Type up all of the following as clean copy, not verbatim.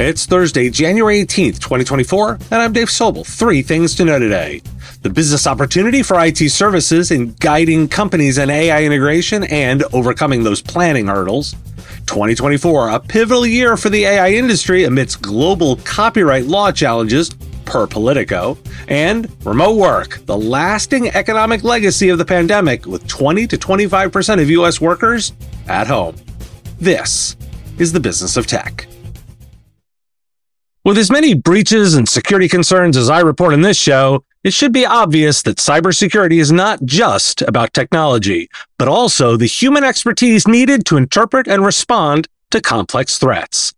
It's Thursday, January 18th, 2024, and I'm Dave Sobel. 3 things to know today. The business opportunity for IT services in guiding companies in AI integration and overcoming those planning hurdles. 2024, a pivotal year for the AI industry amidst global copyright law challenges, per Politico. And remote work, the lasting economic legacy of the pandemic with 20 to 25% of U.S. workers at home. This is the business of tech. With as many breaches and security concerns as I report in this show, it should be obvious that cybersecurity is not just about technology, but also the human expertise needed to interpret and respond to complex threats.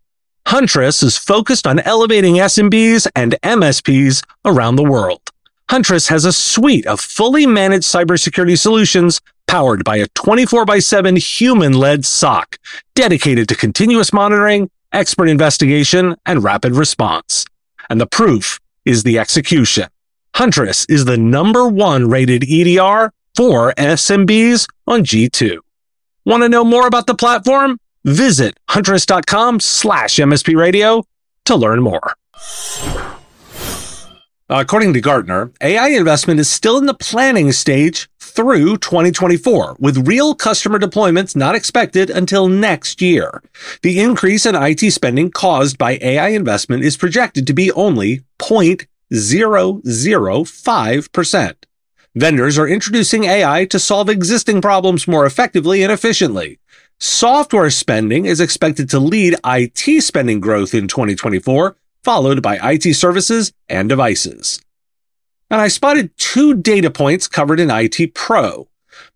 Huntress is focused on elevating SMBs and MSPs around the world. Huntress has a suite of fully managed cybersecurity solutions powered by a 24/7 human-led SOC dedicated to continuous monitoring, expert investigation, and rapid response. And the proof is the execution. Huntress is the #1 rated EDR for SMBs on G2. Want to know more about the platform? Visit huntress.com/MSP radio to learn more. According to Gartner, AI investment is still in the planning stage through 2024, with real customer deployments not expected until next year. The increase in IT spending caused by AI investment is projected to be only 0.005%. Vendors are introducing AI to solve existing problems more effectively and efficiently. Software spending is expected to lead IT spending growth in 2024, followed by IT services and devices. And I spotted 2 data points covered in IT Pro.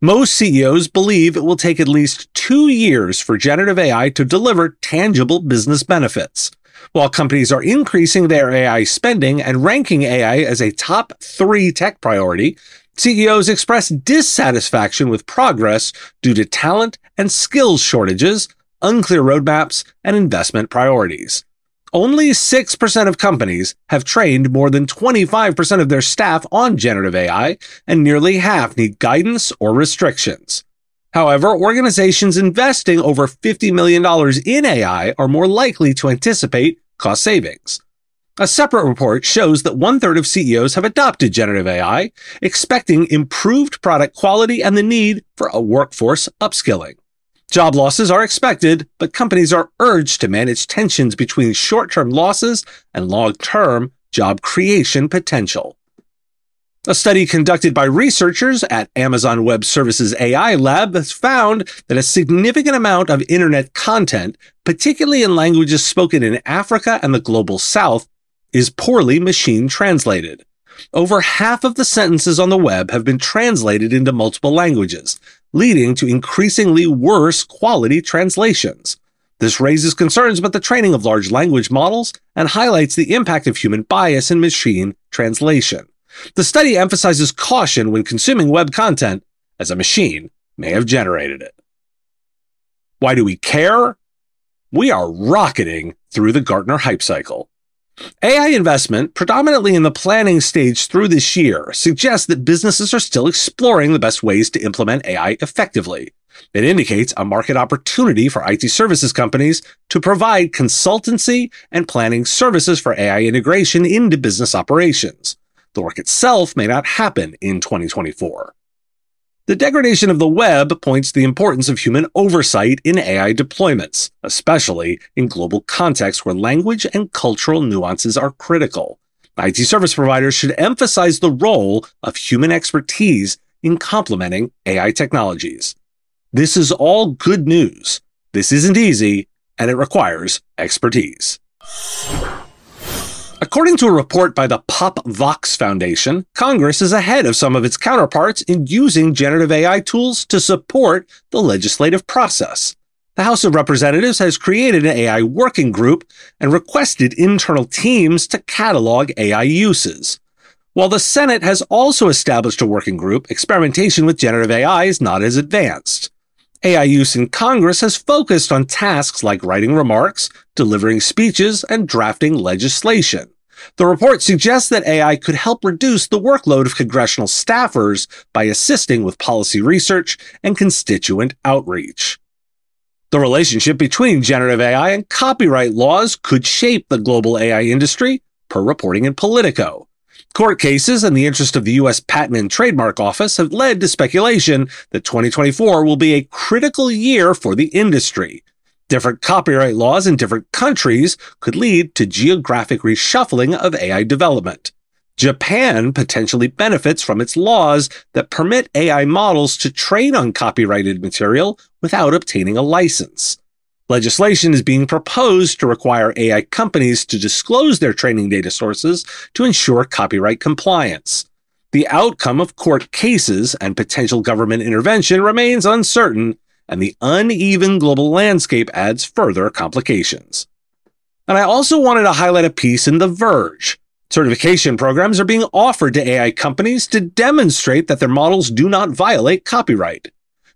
Most CEOs believe it will take at least 2 years for generative AI to deliver tangible business benefits. While companies are increasing their AI spending and ranking AI as a top 3 tech priority, CEOs express dissatisfaction with progress due to talent and skills shortages, unclear roadmaps, and investment priorities. Only 6% of companies have trained more than 25% of their staff on generative AI, and nearly half need guidance or restrictions. However, organizations investing over $50 million in AI are more likely to anticipate cost savings. A separate report shows that 1/3 of CEOs have adopted generative AI, expecting improved product quality and the need for a workforce upskilling. Job losses are expected, but companies are urged to manage tensions between short-term losses and long-term job creation potential. A study conducted by researchers at Amazon Web Services AI Lab has found that a significant amount of internet content, particularly in languages spoken in Africa and the Global South, is poorly machine translated. Over half of the sentences on the web have been translated into multiple languages, leading to increasingly worse quality translations. This raises concerns about the training of large language models and highlights the impact of human bias in machine translation. The study emphasizes caution when consuming web content, as a machine may have generated it. Why do we care? We are rocketing through the Gartner hype cycle. AI investment, predominantly in the planning stage through this year, suggests that businesses are still exploring the best ways to implement AI effectively. It indicates a market opportunity for IT services companies to provide consultancy and planning services for AI integration into business operations. The work itself may not happen in 2024. The degradation of the web points to the importance of human oversight in AI deployments, especially in global contexts where language and cultural nuances are critical. IT service providers should emphasize the role of human expertise in complementing AI technologies. This is all good news. This isn't easy, and it requires expertise. According to a report by the PopVox Foundation, Congress is ahead of some of its counterparts in using generative AI tools to support the legislative process. The House of Representatives has created an AI working group and requested internal teams to catalog AI uses. While the Senate has also established a working group, experimentation with generative AI is not as advanced. AI use in Congress has focused on tasks like writing remarks, delivering speeches, and drafting legislation. The report suggests that AI could help reduce the workload of congressional staffers by assisting with policy research and constituent outreach. The relationship between generative AI and copyright laws could shape the global AI industry, per reporting in Politico. Court cases and the interest of the U.S. Patent and Trademark Office have led to speculation that 2024 will be a critical year for the industry. Different copyright laws in different countries could lead to geographic reshuffling of AI development. Japan potentially benefits from its laws that permit AI models to train on copyrighted material without obtaining a license. Legislation is being proposed to require AI companies to disclose their training data sources to ensure copyright compliance. The outcome of court cases and potential government intervention remains uncertain, and the uneven global landscape adds further complications. And I also wanted to highlight a piece in The Verge. Certification programs are being offered to AI companies to demonstrate that their models do not violate copyright.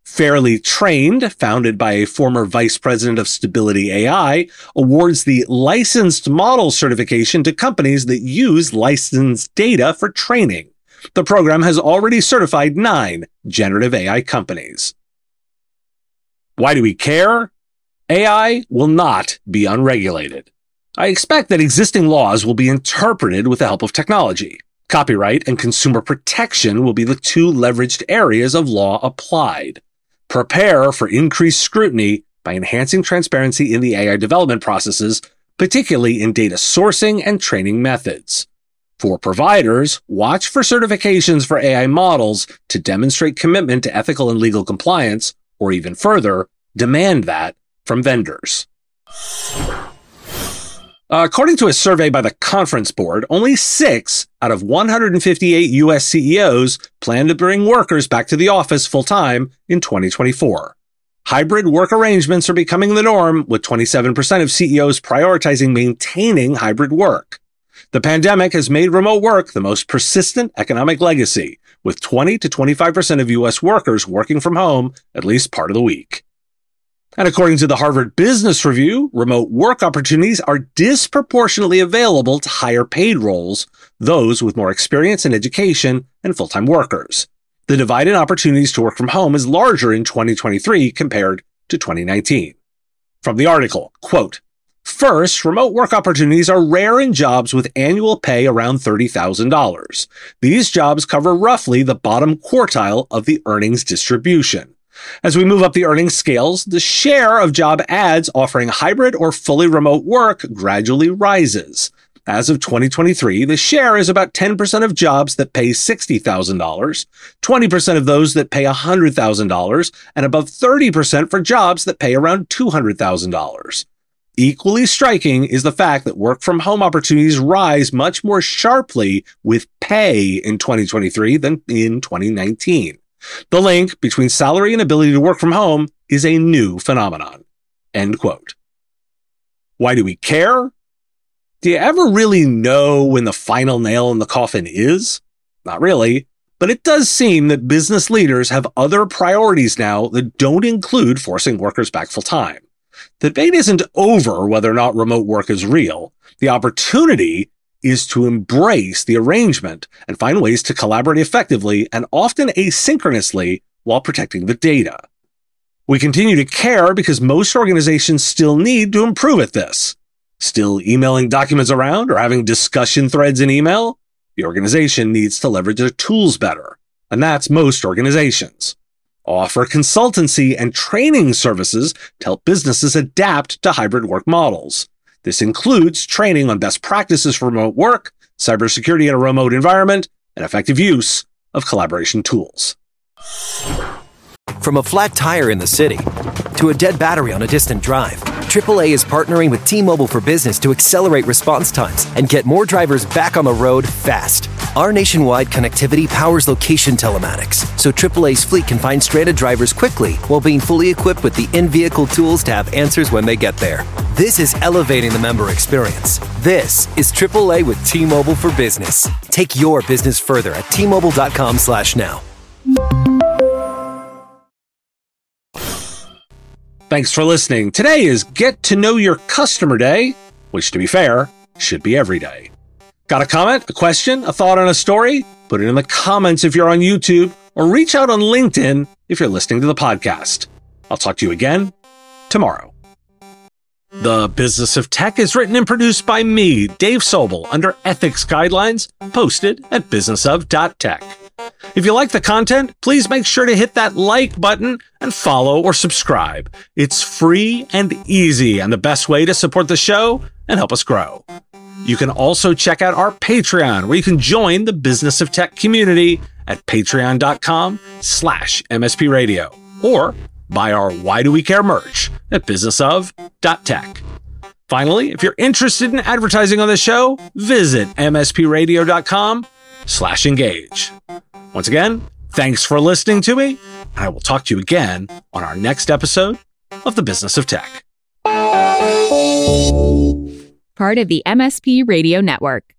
Fairly Trained, founded by a former vice president of Stability AI, awards the Licensed Model Certification to companies that use licensed data for training. The program has already certified 9 generative AI companies. Why do we care? AI will not be unregulated. I expect that existing laws will be interpreted with the help of technology. Copyright and consumer protection will be the two leveraged areas of law applied. Prepare for increased scrutiny by enhancing transparency in the AI development processes, particularly in data sourcing and training methods. For providers, watch for certifications for AI models to demonstrate commitment to ethical and legal compliance, or even further, demand that from vendors. According to a survey by the Conference Board, only 6 out of 158 U.S. CEOs plan to bring workers back to the office full-time in 2024. Hybrid work arrangements are becoming the norm, with 27% of CEOs prioritizing maintaining hybrid work. The pandemic has made remote work the most persistent economic legacy, with 20 to 25% of U.S. workers working from home at least part of the week. And according to the Harvard Business Review, remote work opportunities are disproportionately available to higher paid roles, those with more experience in education and full-time workers. The divide in opportunities to work from home is larger in 2023 compared to 2019. From the article, quote, "First, remote work opportunities are rare in jobs with annual pay around $30,000. These jobs cover roughly the bottom quartile of the earnings distribution. As we move up the earnings scales, the share of job ads offering hybrid or fully remote work gradually rises. As of 2023, the share is about 10% of jobs that pay $60,000, 20% of those that pay $100,000, and above 30% for jobs that pay around $200,000. Equally striking is the fact that work-from-home opportunities rise much more sharply with pay in 2023 than in 2019. The link between salary and ability to work from home is a new phenomenon." End quote. Why do we care? Do you ever really know when the final nail in the coffin is? Not really, but it does seem that business leaders have other priorities now that don't include forcing workers back full time. The debate isn't over whether or not remote work is real. The opportunity is to embrace the arrangement and find ways to collaborate effectively and often asynchronously while protecting the data. We continue to care because most organizations still need to improve at this. Still emailing documents around or having discussion threads in email? The organization needs to leverage their tools better, and that's most organizations. Offer consultancy and training services to help businesses adapt to hybrid work models. This includes training on best practices for remote work, cybersecurity in a remote environment, and effective use of collaboration tools. From a flat tire in the city to a dead battery on a distant drive, AAA is partnering with T-Mobile for Business to accelerate response times and get more drivers back on the road fast. Our nationwide connectivity powers location telematics, so AAA's fleet can find stranded drivers quickly while being fully equipped with the in-vehicle tools to have answers when they get there. This is elevating the member experience. This is AAA with T-Mobile for Business. Take your business further at T-Mobile.com/now. Thanks for listening. Today is Get to Know Your Customer Day, which, to be fair, should be every day. Got a comment, a question, a thought on a story? Put it in the comments if you're on YouTube, or reach out on LinkedIn if you're listening to the podcast. I'll talk to you again tomorrow. The Business of Tech is written and produced by me, Dave Sobel, under ethics guidelines posted at businessof.tech. If you like the content, please make sure to hit that like button and follow or subscribe. It's free and easy and the best way to support the show and help us grow. You can also check out our Patreon, where you can join the Business of Tech community at patreon.com/MSP Radio or buy our Why Do We Care merch at businessof.tech. Finally, if you're interested in advertising on the show, visit mspradio.com/engage. Once again, thanks for listening to me, and I will talk to you again on our next episode of The Business of Tech. Part of the MSP Radio Network.